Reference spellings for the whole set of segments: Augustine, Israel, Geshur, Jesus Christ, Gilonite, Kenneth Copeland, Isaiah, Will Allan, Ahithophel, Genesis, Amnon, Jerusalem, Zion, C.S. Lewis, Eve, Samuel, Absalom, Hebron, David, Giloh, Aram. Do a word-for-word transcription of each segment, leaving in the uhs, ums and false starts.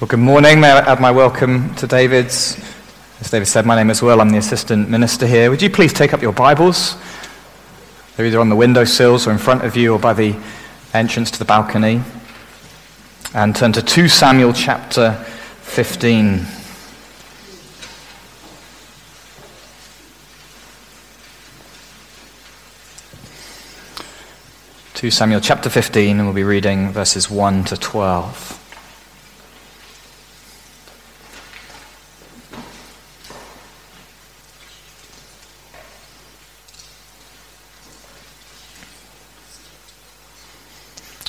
Well, good morning. May I add my welcome to David's? As David said, my name is Will. I'm the assistant minister here. Would you please take up your Bibles? They're either on the windowsills or in front of you or by the entrance to the balcony. And turn to Second Samuel chapter fifteen. Second Samuel chapter fifteen, and we'll be reading verses one to twelve.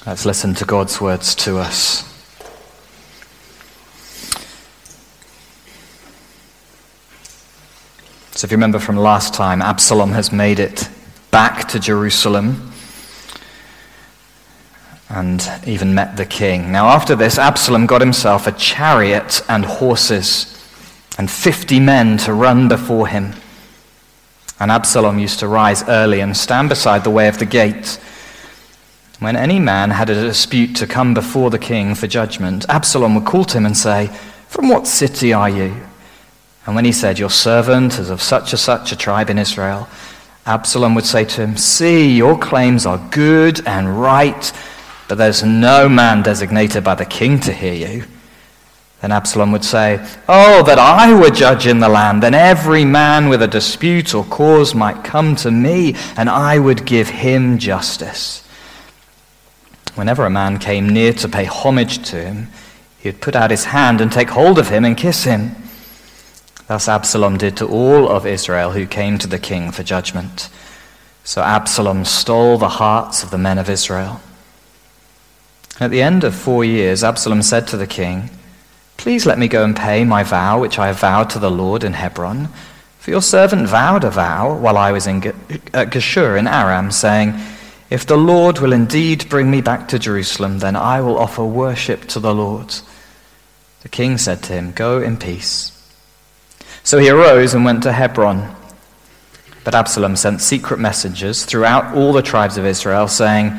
Let's listen to God's words to us. So if you remember from last time, Absalom has made it back to Jerusalem and even met the king. Now after this, Absalom got himself a chariot and horses and fifty men to run before him. And Absalom used to rise early and stand beside the way of the gate. When any man had a dispute to come before the king for judgment, Absalom would call to him and say, "From what city are you?" And when he said, "Your servant is of such and such a tribe in Israel," Absalom would say to him, "See, your claims are good and right, but there's no man designated by the king to hear you." Then Absalom would say, "Oh, that I were judge in the land, then every man with a dispute or cause might come to me, and I would give him justice." Whenever a man came near to pay homage to him, he would put out his hand and take hold of him and kiss him. Thus Absalom did to all of Israel who came to the king for judgment. So Absalom stole the hearts of the men of Israel. At the end of four years, Absalom said to the king, "Please let me go and pay my vow which I have vowed to the Lord in Hebron. For your servant vowed a vow while I was in Ge- at Geshur in Aram, saying, 'If the Lord will indeed bring me back to Jerusalem, then I will offer worship to the Lord.'" The king said to him, "Go in peace." So he arose and went to Hebron. But Absalom sent secret messengers throughout all the tribes of Israel, saying,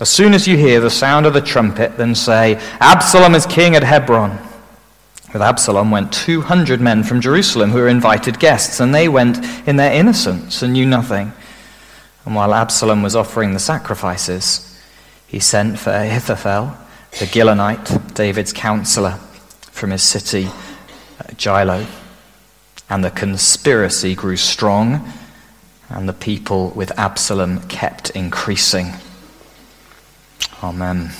"As soon as you hear the sound of the trumpet, then say, 'Absalom is king at Hebron.'" With Absalom went two hundred men from Jerusalem who were invited guests, and they went in their innocence and knew nothing. And while Absalom was offering the sacrifices, he sent for Ahithophel, the Gilonite, David's counselor, from his city, Giloh. And the conspiracy grew strong, and the people with Absalom kept increasing. Amen.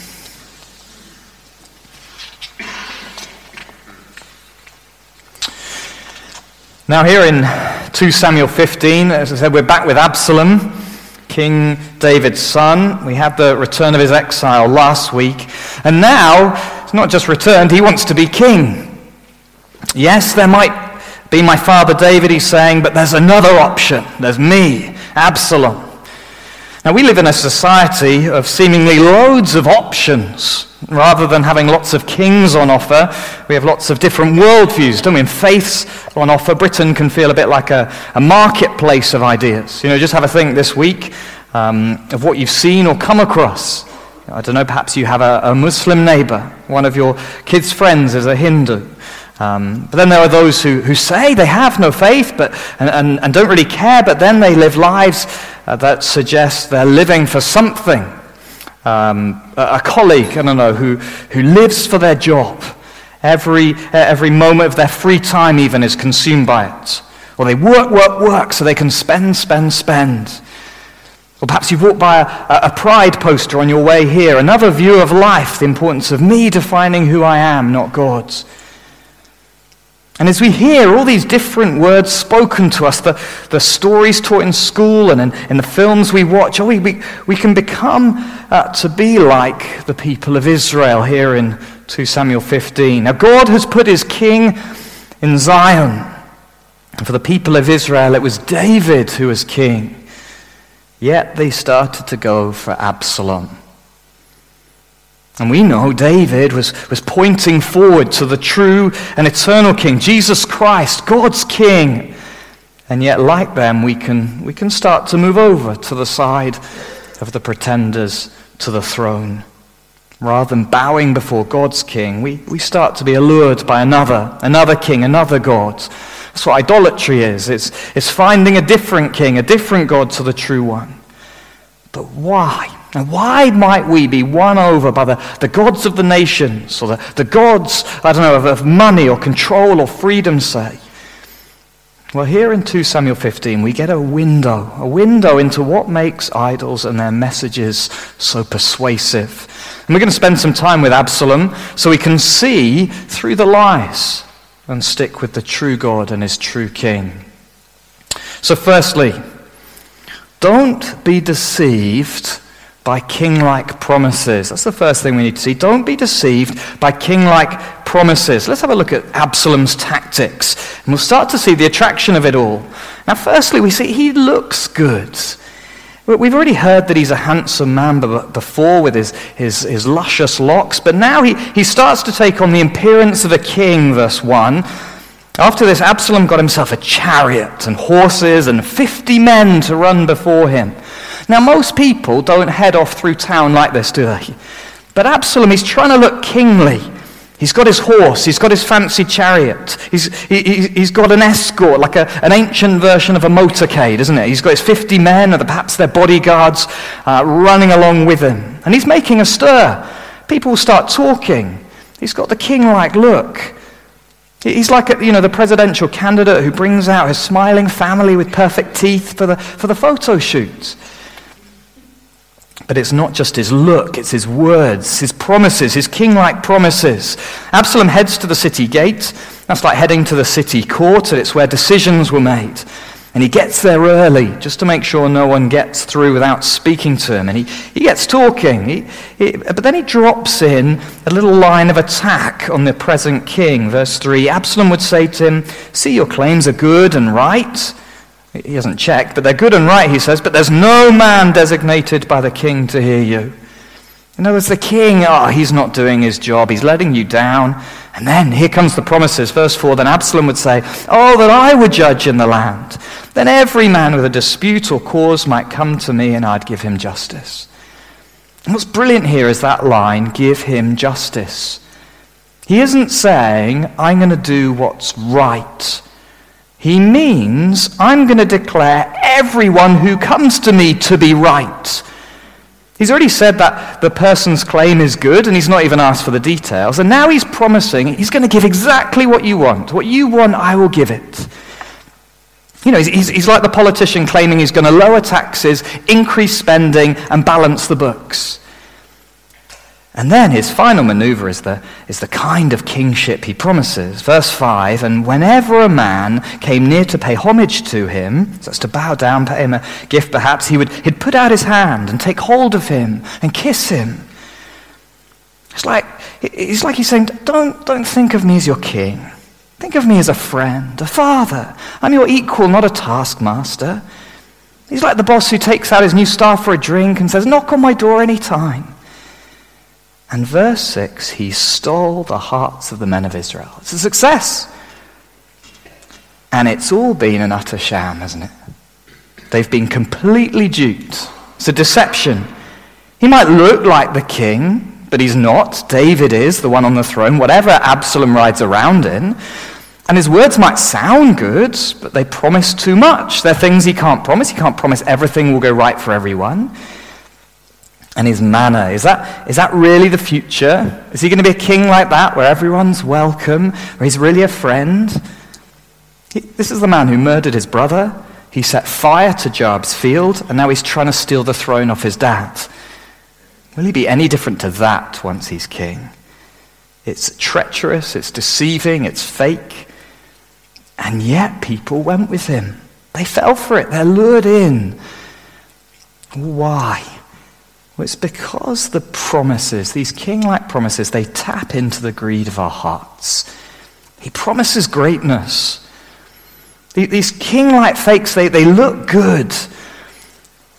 Now here in Second Samuel fifteen, as I said, we're back with Absalom, King David's son. We had the return of his exile last week. And now, it's not just returned, he wants to be king. "Yes, there might be my father David," he's saying, "but there's another option. There's me, Absalom." Now, we live in a society of seemingly loads of options. Rather than having lots of kings on offer, we have lots of different worldviews, don't we? And faiths on offer. Britain can feel a bit like a, a marketplace of ideas. You know, just have a think this week um, of what you've seen or come across. I don't know, perhaps you have a, a Muslim neighbor. One of your kids' friends is a Hindu. Um, but then there are those who, who say they have no faith but and, and, and don't really care, but then they live lives uh, that suggest they're living for something. Um, a, a colleague, I don't know, who, who lives for their job. Every, every moment of their free time even is consumed by it. Or they work, work, work so they can spend, spend, spend. Or perhaps you've walked by a, a pride poster on your way here. Another view of life, the importance of me defining who I am, not God's. And as we hear all these different words spoken to us, the, the stories taught in school and in, in the films we watch, oh, we, we, we can become uh, to be like the people of Israel here in Second Samuel fifteen. Now, God has put his king in Zion. And for the people of Israel, it was David who was king. Yet they started to go for Absalom. And we know David was, was pointing forward to the true and eternal king, Jesus Christ, God's king. And yet, like them, we can, we can start to move over to the side of the pretenders to the throne. Rather than bowing before God's king, we, we start to be allured by another, another king, another god. That's what idolatry is. It's, it's finding a different king, a different god to the true one. But why? And why might we be won over by the, the gods of the nations, or the, the gods, I don't know, of, of money or control or freedom, say? Well, here in Second Samuel fifteen, we get a window, a window into what makes idols and their messages so persuasive. And we're going to spend some time with Absalom so we can see through the lies and stick with the true God and his true king. So firstly, don't be deceived by king-like promises. That's the first thing we need to see. Don't be deceived by king-like promises. Let's have a look at Absalom's tactics, and we'll start to see the attraction of it all. Now, firstly, we see he looks good. We've already heard that he's a handsome man before with his, his, his luscious locks, but now he, he starts to take on the appearance of a king, verse one. After this, Absalom got himself a chariot and horses and fifty men to run before him. Now, most people don't head off through town like this, do they? But Absalom, he's trying to look kingly. He's got his horse. He's got his fancy chariot. He's he, he's got an escort, like a, an ancient version of a motorcade, isn't it? He's got his fifty men, or perhaps their bodyguards, uh, running along with him. And he's making a stir. People will start talking. He's got the king-like look. He's like, a, you know, the presidential candidate who brings out his smiling family with perfect teeth for the for the photo shoot. But it's not just his look, it's his words, his promises, his king-like promises. Absalom heads to the city gate. That's like heading to the city court, and it's where decisions were made. And he gets there early, just to make sure no one gets through without speaking to him. And he, he gets talking, he, he, but then he drops in a little line of attack on the present king. Verse three, Absalom would say to him, "See, your claims are good and right." He hasn't checked, but they're good and right, he says, "but there's no man designated by the king to hear you." In other words, the king, oh, he's not doing his job, he's letting you down. And then here comes the promises. Verse four, then Absalom would say, "Oh, that I were judge in the land. Then every man with a dispute or cause might come to me and I'd give him justice." And what's brilliant here is that line, "give him justice." He isn't saying, "I'm going to do what's right." He means, "I'm going to declare everyone who comes to me to be right." He's already said that the person's claim is good, and he's not even asked for the details. And now he's promising he's going to give exactly what you want. What you want, I will give it. You know, he's, he's like the politician claiming he's going to lower taxes, increase spending, and balance the books. And then his final maneuver is the, is the kind of kingship he promises. Verse five, and whenever a man came near to pay homage to him, so that's to bow down, pay him a gift perhaps, he would, he'd put out his hand and take hold of him and kiss him. It's like, it's like he's saying, don't, don't think of me as your king. Think of me as a friend, a father. I'm your equal, not a taskmaster. He's like the boss who takes out his new staff for a drink and says, "knock on my door any time." And verse six, he stole the hearts of the men of Israel. It's a success. And it's all been an utter sham, hasn't it? They've been completely duped. It's a deception. He might look like the king, but he's not. David is the one on the throne, whatever Absalom rides around in. And his words might sound good, but they promise too much. They're things he can't promise. He can't promise everything will go right for everyone. And his manner, is that is that really the future? Is he going to be a king like that, where everyone's welcome, where he's really a friend? He, this is the man who murdered his brother, he set fire to Joab's field, and now he's trying to steal the throne off his dad. Will he be any different to that once he's king? It's treacherous, it's deceiving, it's fake. And yet people went with him. They fell for it, they're lured in. Why? Well, it's because the promises, these king-like promises, they tap into the greed of our hearts. He promises greatness. These king-like fakes, they, they look good.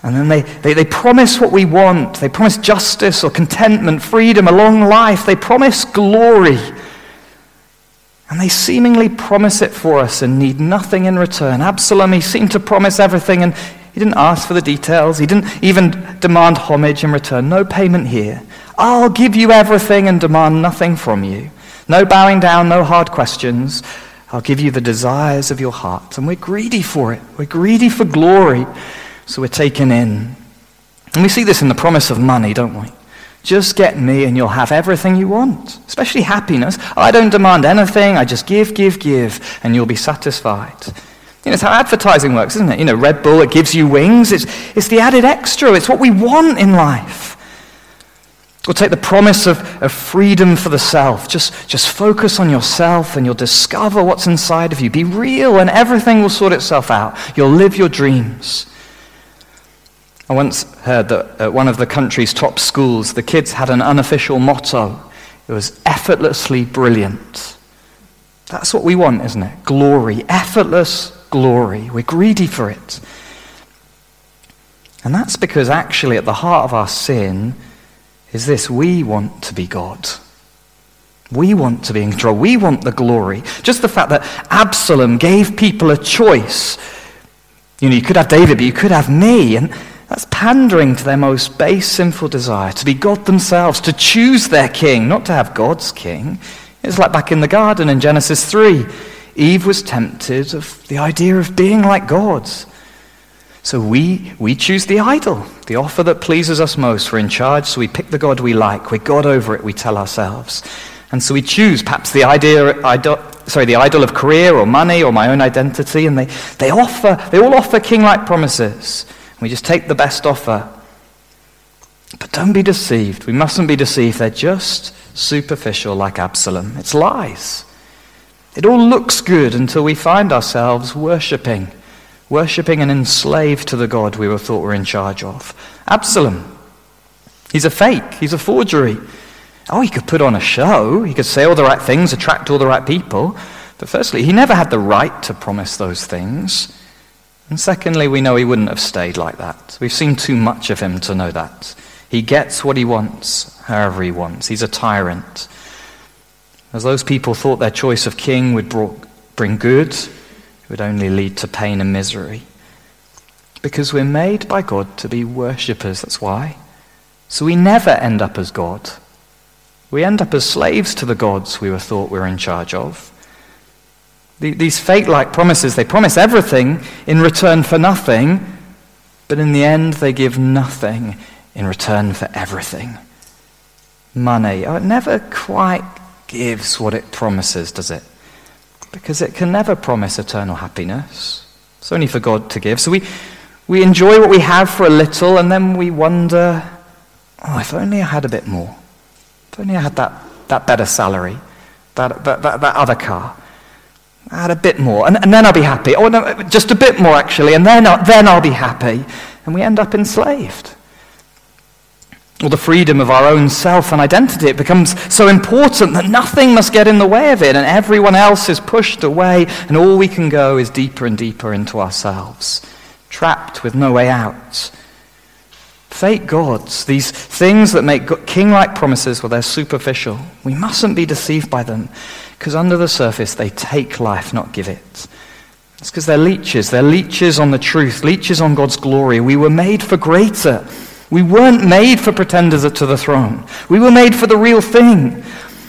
And then they, they, they promise what we want. They promise justice or contentment, freedom, a long life. They promise glory. And they seemingly promise it for us and need nothing in return. Absalom, he seemed to promise everything, and he didn't ask for the details. He didn't even demand homage in return. No payment here. I'll give you everything and demand nothing from you. No bowing down, no hard questions. I'll give you the desires of your heart. And we're greedy for it. We're greedy for glory. So we're taken in. And we see this in the promise of money, don't we? Just get me and you'll have everything you want, especially happiness. I don't demand anything. I just give, give, give, and you'll be satisfied. You know, it's how advertising works, isn't it? You know, Red Bull, it gives you wings. It's it's the added extra. It's what we want in life. Or take the promise of, of freedom for the self. Just, just focus on yourself and you'll discover what's inside of you. Be real and everything will sort itself out. You'll live your dreams. I once heard that at one of the country's top schools, the kids had an unofficial motto. It was effortlessly brilliant. That's what we want, isn't it? Glory, effortless glory. We're greedy for it. And that's because actually at the heart of our sin is this: we want to be God. We want to be in control. We want the glory. Just the fact that Absalom gave people a choice. You know, you could have David, but you could have me. And that's pandering to their most base sinful desire, to be God themselves, to choose their king, not to have God's king. It's like back in the garden in Genesis three. Eve was tempted of the idea of being like God. So we we choose the idol, the offer that pleases us most. We're in charge, so we pick the God we like. We're God over it, we tell ourselves. And so we choose perhaps the idea, idol, sorry, the idol of career or money or my own identity, and they, they offer, they all offer king-like promises. We just take the best offer. But don't be deceived. We mustn't be deceived. They're just superficial like Absalom. It's lies. It all looks good until we find ourselves worshipping, worshipping and enslaved to the God we were thought we were in charge of. Absalom, he's a fake. He's a forgery. Oh, he could put on a show. He could say all the right things, attract all the right people. But firstly, he never had the right to promise those things. And secondly, we know he wouldn't have stayed like that. We've seen too much of him to know that. He gets what he wants, however he wants. He's a tyrant. As those people thought their choice of king would bring good, it would only lead to pain and misery. Because we're made by God to be worshippers, that's why. So we never end up as God. We end up as slaves to the gods we were thought we were in charge of. These fake-like promises, they promise everything in return for nothing, but in the end they give nothing in return for everything. Money, oh, it never quite gives what it promises, does it? Because it can never promise eternal happiness. It's only for God to give. So we, we enjoy what we have for a little, and then we wonder, oh, if only I had a bit more. If only I had that, that better salary, that, that, that, that other car. I had a bit more, and, and then I'll be happy. Oh, no, just a bit more, actually, and then I'll, then I'll be happy. And we end up enslaved. Or the freedom of our own self and identity, it becomes so important that nothing must get in the way of it, and everyone else is pushed away, and all we can go is deeper and deeper into ourselves, trapped with no way out. Fake gods, these things that make king-like promises, well, they're superficial. We mustn't be deceived by them, because under the surface they take life, not give it. It's because they're leeches. They're leeches on the truth, leeches on God's glory. We were made for greater. We weren't made for pretenders to the throne. We were made for the real thing.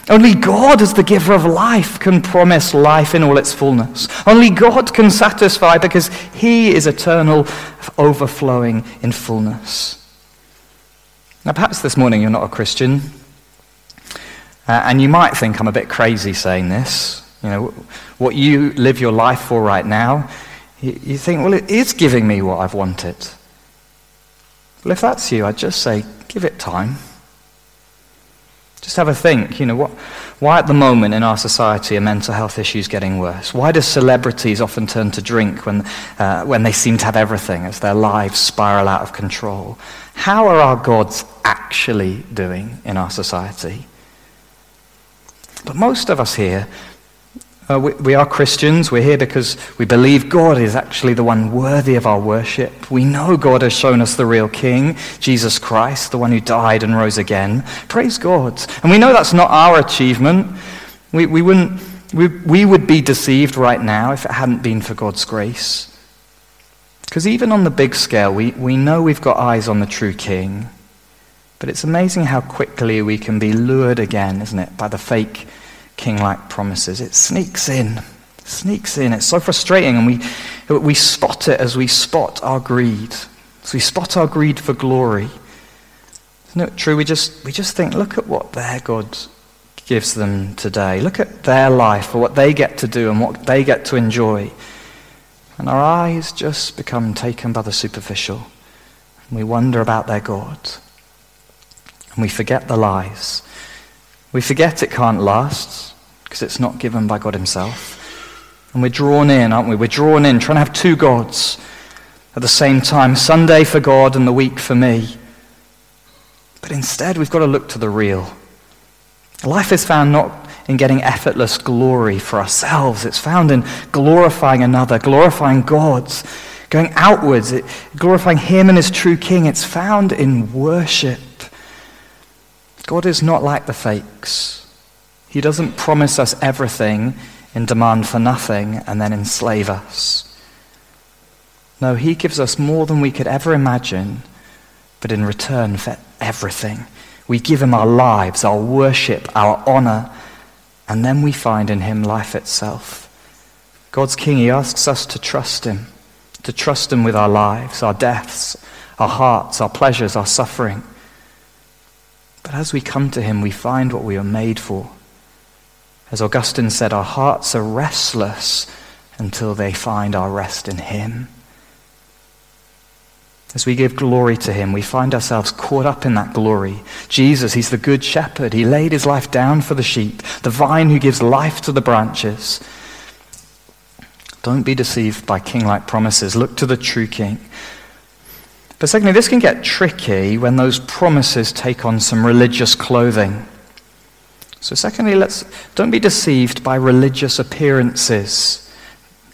Only God, as the giver of life, can promise life in all its fullness. Only God can satisfy, because he is eternal, overflowing in fullness. Now, perhaps this morning you're not a Christian, uh, and you might think I'm a bit crazy saying this. You know, what you live your life for right now, you, you think, well, it is giving me what I've wanted. Well, if that's you, I'd just say, give it time. Just have a think. You know, what? Why at the moment in our society are mental health issues getting worse? Why do celebrities often turn to drink when, uh, when they seem to have everything, as their lives spiral out of control? How are our gods actually doing in our society? But most of us here, Uh, we, we are Christians. We're here because we believe God is actually the one worthy of our worship. We know God has shown us the real King, Jesus Christ, the one who died and rose again. Praise God. And we know that's not our achievement. We, we wouldn't, we, we would be deceived right now if it hadn't been for God's grace. Because even on the big scale, we, we know we've got eyes on the true King. But it's amazing how quickly we can be lured again, isn't it, by the fake king-like promises. It sneaks in, it sneaks in. It's so frustrating, and we we spot it as we spot our greed. So we spot our greed for glory. Isn't it true? We just we just think, look at what their God gives them today. Look at their life, or what they get to do, and what they get to enjoy. And our eyes just become taken by the superficial, and we wonder about their God, and we forget the lies. We forget it can't last because it's not given by God himself. And we're drawn in, aren't we? We're drawn in, trying to have two gods at the same time. Sunday for God and the week for me. But instead, we've got to look to the real. Life is found not in getting effortless glory for ourselves. It's found in glorifying another, glorifying God, going outwards, it, glorifying him and his true King. It's found in worship. God is not like the fakes. He doesn't promise us everything in demand for nothing and then enslave us. No, he gives us more than we could ever imagine, but in return for everything, we give him our lives, our worship, our honor, and then we find in him life itself. God's King, he asks us to trust him, to trust him with our lives, our deaths, our hearts, our pleasures, our suffering. But as we come to him, we find what we are made for. As Augustine said, our hearts are restless until they find our rest in him. As we give glory to him, we find ourselves caught up in that glory. Jesus, he's the good shepherd. He laid his life down for the sheep, the vine who gives life to the branches. Don't be deceived by king-like promises. Look to the true King. But secondly, this can get tricky when those promises take on some religious clothing. So secondly, let's don't be deceived by religious appearances.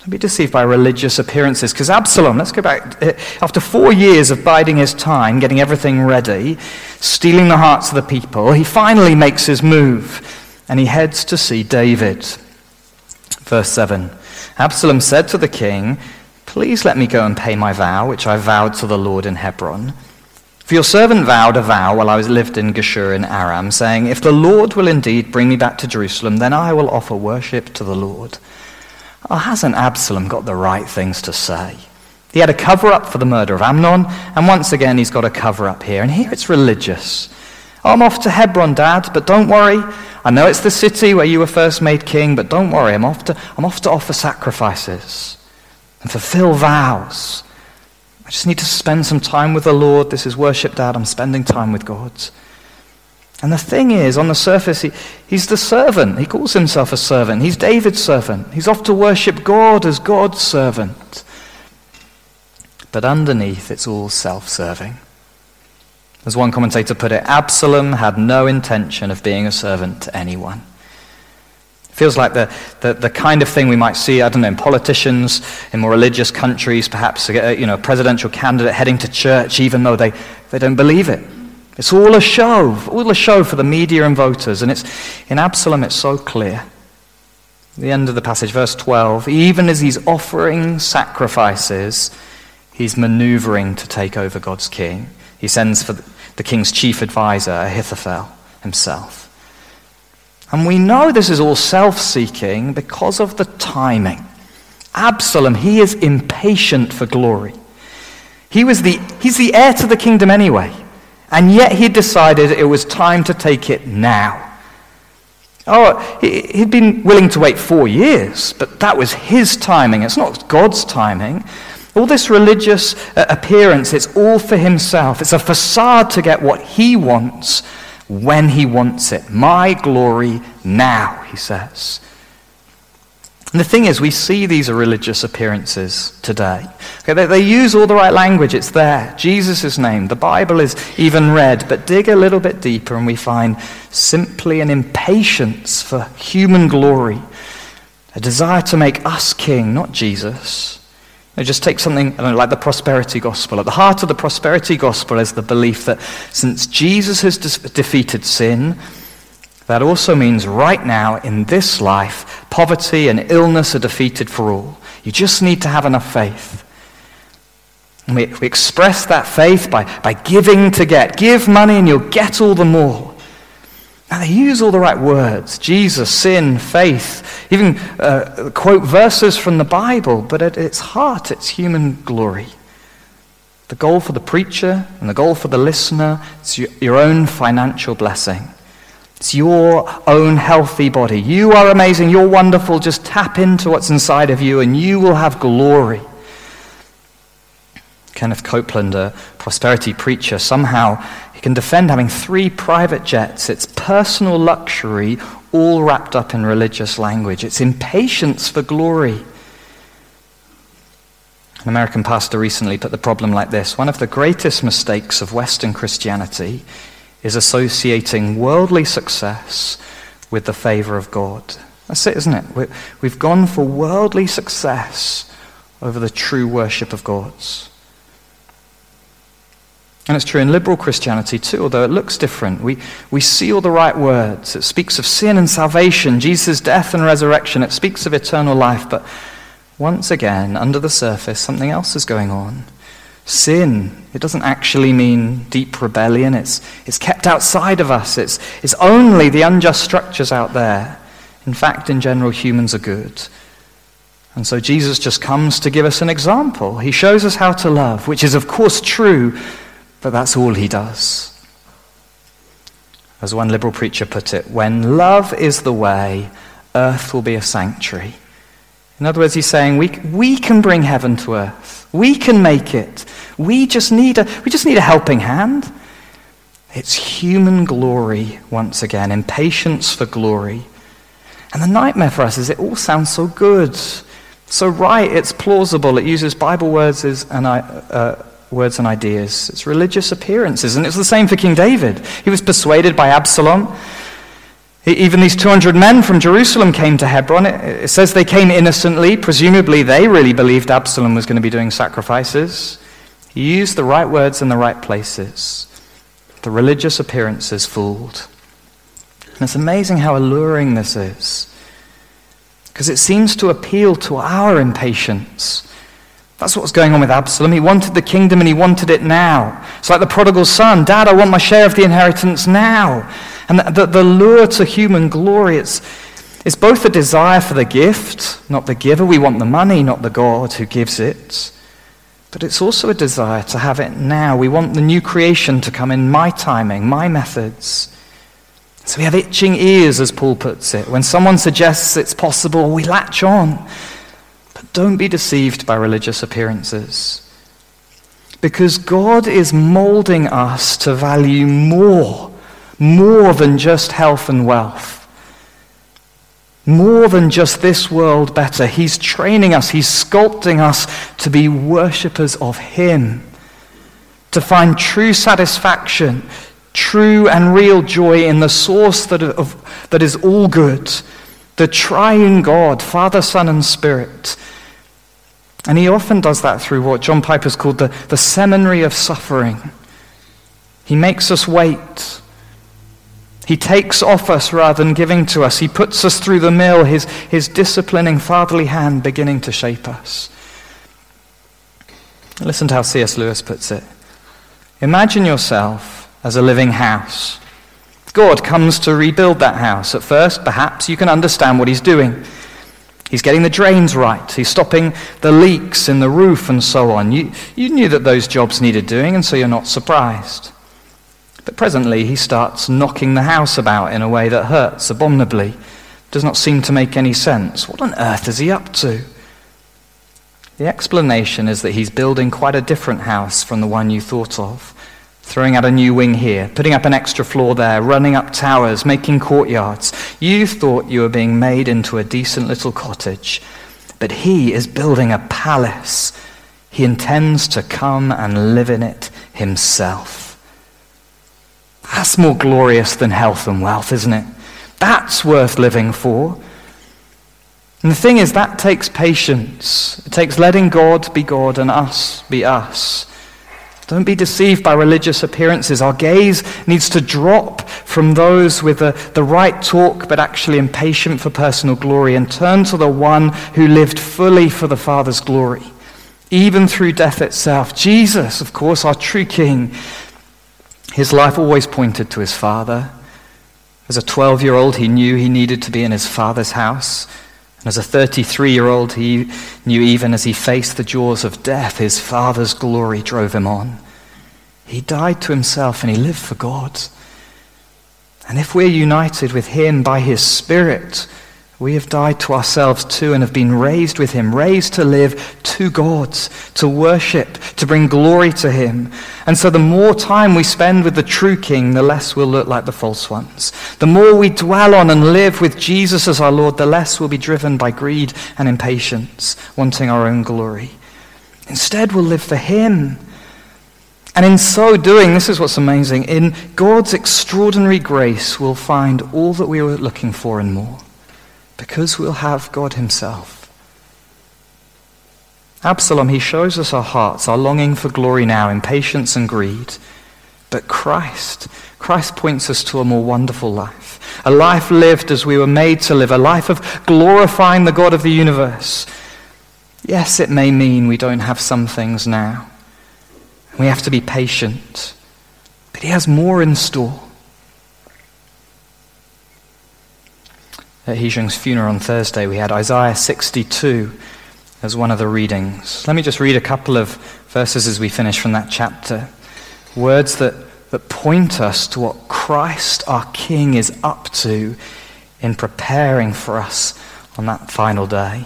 Don't be deceived by religious appearances. Because Absalom, let's go back, after four years of biding his time, getting everything ready, stealing the hearts of the people, he finally makes his move and he heads to see David. Verse seven, Absalom said to the king, "Please let me go and pay my vow, which I vowed to the Lord in Hebron. For your servant vowed a vow while I was lived in Geshur in Aram, saying, if the Lord will indeed bring me back to Jerusalem, then I will offer worship to the Lord." Oh, hasn't Absalom got the right things to say? He had a cover-up for the murder of Amnon, and once again he's got a cover-up here, and here it's religious. "I'm off to Hebron, Dad, but don't worry. I know it's the city where you were first made king, but don't worry, I'm off to, I'm off to offer sacrifices and fulfill vows. I just need to spend some time with the Lord. This is worship, Dad. I'm spending time with God." And the thing is, on the surface, he, he's the servant. He calls himself a servant. He's David's servant. He's off to worship God as God's servant. But underneath, it's all self-serving. As one commentator put it, Absalom had no intention of being a servant to anyone. Feels like the, the the kind of thing we might see, I don't know, in politicians, in more religious countries, perhaps, you know, a presidential candidate heading to church even though they, they don't believe it. It's all a show, all a show for the media and voters. And it's in Absalom, it's so clear. The end of the passage, verse twelve, even as he's offering sacrifices, he's maneuvering to take over God's king. He sends for the, the king's chief advisor, Ahithophel himself. And we know this is all self-seeking because of the timing. Absalom, he is impatient for glory. He was the he's the heir to the kingdom anyway, and yet he decided it was time to take it now. Oh, he, he'd been willing to wait four years, but that was his timing. It's not God's timing. All this religious uh, appearance, it's all for himself. It's a facade to get what he wants when he wants it. "My glory now," he says. And the thing is, we see these religious appearances today. Okay, they, they use all the right language. It's there. Jesus is named. The Bible is even read. But dig a little bit deeper and we find simply an impatience for human glory. A desire to make us king, not Jesus. They just take something, I don't know, like the prosperity gospel. At the heart of the prosperity gospel is the belief that since Jesus has de- defeated sin, that also means right now in this life, poverty and illness are defeated for all. You just need to have enough faith. And we, we express that faith by, by giving to get. Give money and you'll get all the more. And they use all the right words. Jesus, sin, faith. Even uh, quote verses from the Bible. But at its heart, it's human glory. The goal for the preacher and the goal for the listener is your own financial blessing. It's your own healthy body. You are amazing. You're wonderful. Just tap into what's inside of you and you will have glory. Kenneth Copeland, a prosperity preacher, somehow he can defend having three private jets. It's personal luxury all wrapped up in religious language. It's impatience for glory. An American pastor recently put the problem like this. One of the greatest mistakes of Western Christianity is associating worldly success with the favor of God. That's it, isn't it? We're, we've gone for worldly success over the true worship of God. And it's true in liberal Christianity too, although it looks different. We, we see all the right words. It speaks of sin and salvation, Jesus' death and resurrection. It speaks of eternal life. But once again, under the surface, something else is going on. Sin, it doesn't actually mean deep rebellion. It's it's kept outside of us. It's it's only the unjust structures out there. In fact, in general, humans are good. And so Jesus just comes to give us an example. He shows us how to love, which is of course true, but that's all he does. As one liberal preacher put it, when love is the way, earth will be a sanctuary. In other words, he's saying we we can bring heaven to earth. We can make it. We just need a we just need a helping hand. It's human glory once again, impatience for glory. And the nightmare for us is it all sounds so good, so right. It's plausible. It uses Bible words and uh, words and ideas. It's religious appearances, and it's the same for King David. He was persuaded by Absalom. Even these two hundred men from Jerusalem came to Hebron. It says they came innocently. Presumably they really believed Absalom was going to be doing sacrifices. He used the right words in the right places. The religious appearances fooled. And it's amazing how alluring this is, because it seems to appeal to our impatience. That's what was going on with Absalom. He wanted the kingdom and he wanted it now. It's like the prodigal son. Dad, I want my share of the inheritance now. And the, the, the lure to human glory, it's, it's both a desire for the gift, not the giver. We want the money, not the God who gives it. But it's also a desire to have it now. We want the new creation to come in my timing, my methods. So we have itching ears, as Paul puts it. When someone suggests it's possible, we latch on. Don't be deceived by religious appearances, because God is molding us to value more, more than just health and wealth, more than just this world better. He's training us, he's sculpting us to be worshippers of him, to find true satisfaction, true and real joy in the source that, of, that is all good, the triune God, Father, Son, and Spirit. And he often does that through what John Piper's called the, the seminary of suffering. He makes us wait. He takes off us rather than giving to us. He puts us through the mill, his, his disciplining fatherly hand beginning to shape us. Listen to how C S Lewis puts it. Imagine yourself as a living house. God comes to rebuild that house. At first, perhaps, you can understand what he's doing. He's getting the drains right. He's stopping the leaks in the roof and so on. You, you knew that those jobs needed doing, and so you're not surprised. But presently, he starts knocking the house about in a way that hurts abominably. Does not seem to make any sense. What on earth is he up to? The explanation is that he's building quite a different house from the one you thought of. Throwing out a new wing here, putting up an extra floor there, running up towers, making courtyards. You thought you were being made into a decent little cottage, but he is building a palace. He intends to come and live in it himself. That's more glorious than health and wealth, isn't it? That's worth living for. And the thing is, that takes patience. It takes letting God be God and us be us. Don't be deceived by religious appearances. Our gaze needs to drop from those with the, the right talk but actually impatient for personal glory and turn to the one who lived fully for the Father's glory, even through death itself. Jesus, of course, our true King, his life always pointed to his Father. As a twelve-year-old, he knew he needed to be in his Father's house. And as a thirty-three-year-old, he knew even as he faced the jaws of death, his Father's glory drove him on. He died to himself and he lived for God. And if we're united with him by his Spirit, we have died to ourselves too and have been raised with him, raised to live to God, to worship, to bring glory to him. And so the more time we spend with the true King, the less we'll look like the false ones. The more we dwell on and live with Jesus as our Lord, the less we'll be driven by greed and impatience, wanting our own glory. Instead, we'll live for him. And in so doing, this is what's amazing, in God's extraordinary grace, we'll find all that we were looking for and more. Because we'll have God himself. Absalom, he shows us our hearts, our longing for glory now, impatience and greed. But Christ, Christ points us to a more wonderful life. A life lived as we were made to live. A life of glorifying the God of the universe. Yes, it may mean we don't have some things now. We have to be patient. But he has more in store. At Heejung's funeral on Thursday, we had Isaiah sixty-two as one of the readings. Let me just read a couple of verses as we finish from that chapter. Words that, that point us to what Christ our King is up to in preparing for us on that final day.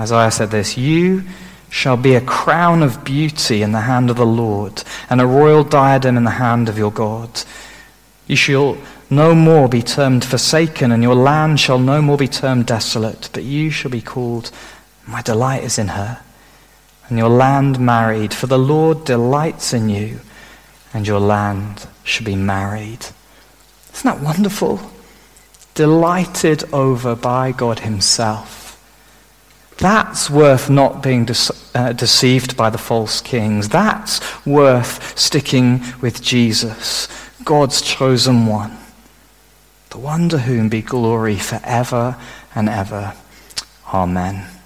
Isaiah said this, "You shall be a crown of beauty in the hand of the Lord, and a royal diadem in the hand of your God. You shall no more be termed forsaken, and your land shall no more be termed desolate, but you shall be called, my delight is in her, and your land married, for the Lord delights in you, and your land shall be married." Isn't that wonderful? Delighted over by God himself. That's worth not being de- uh, deceived by the false kings. That's worth sticking with Jesus, God's chosen one. The one to whom be glory forever and ever. Amen.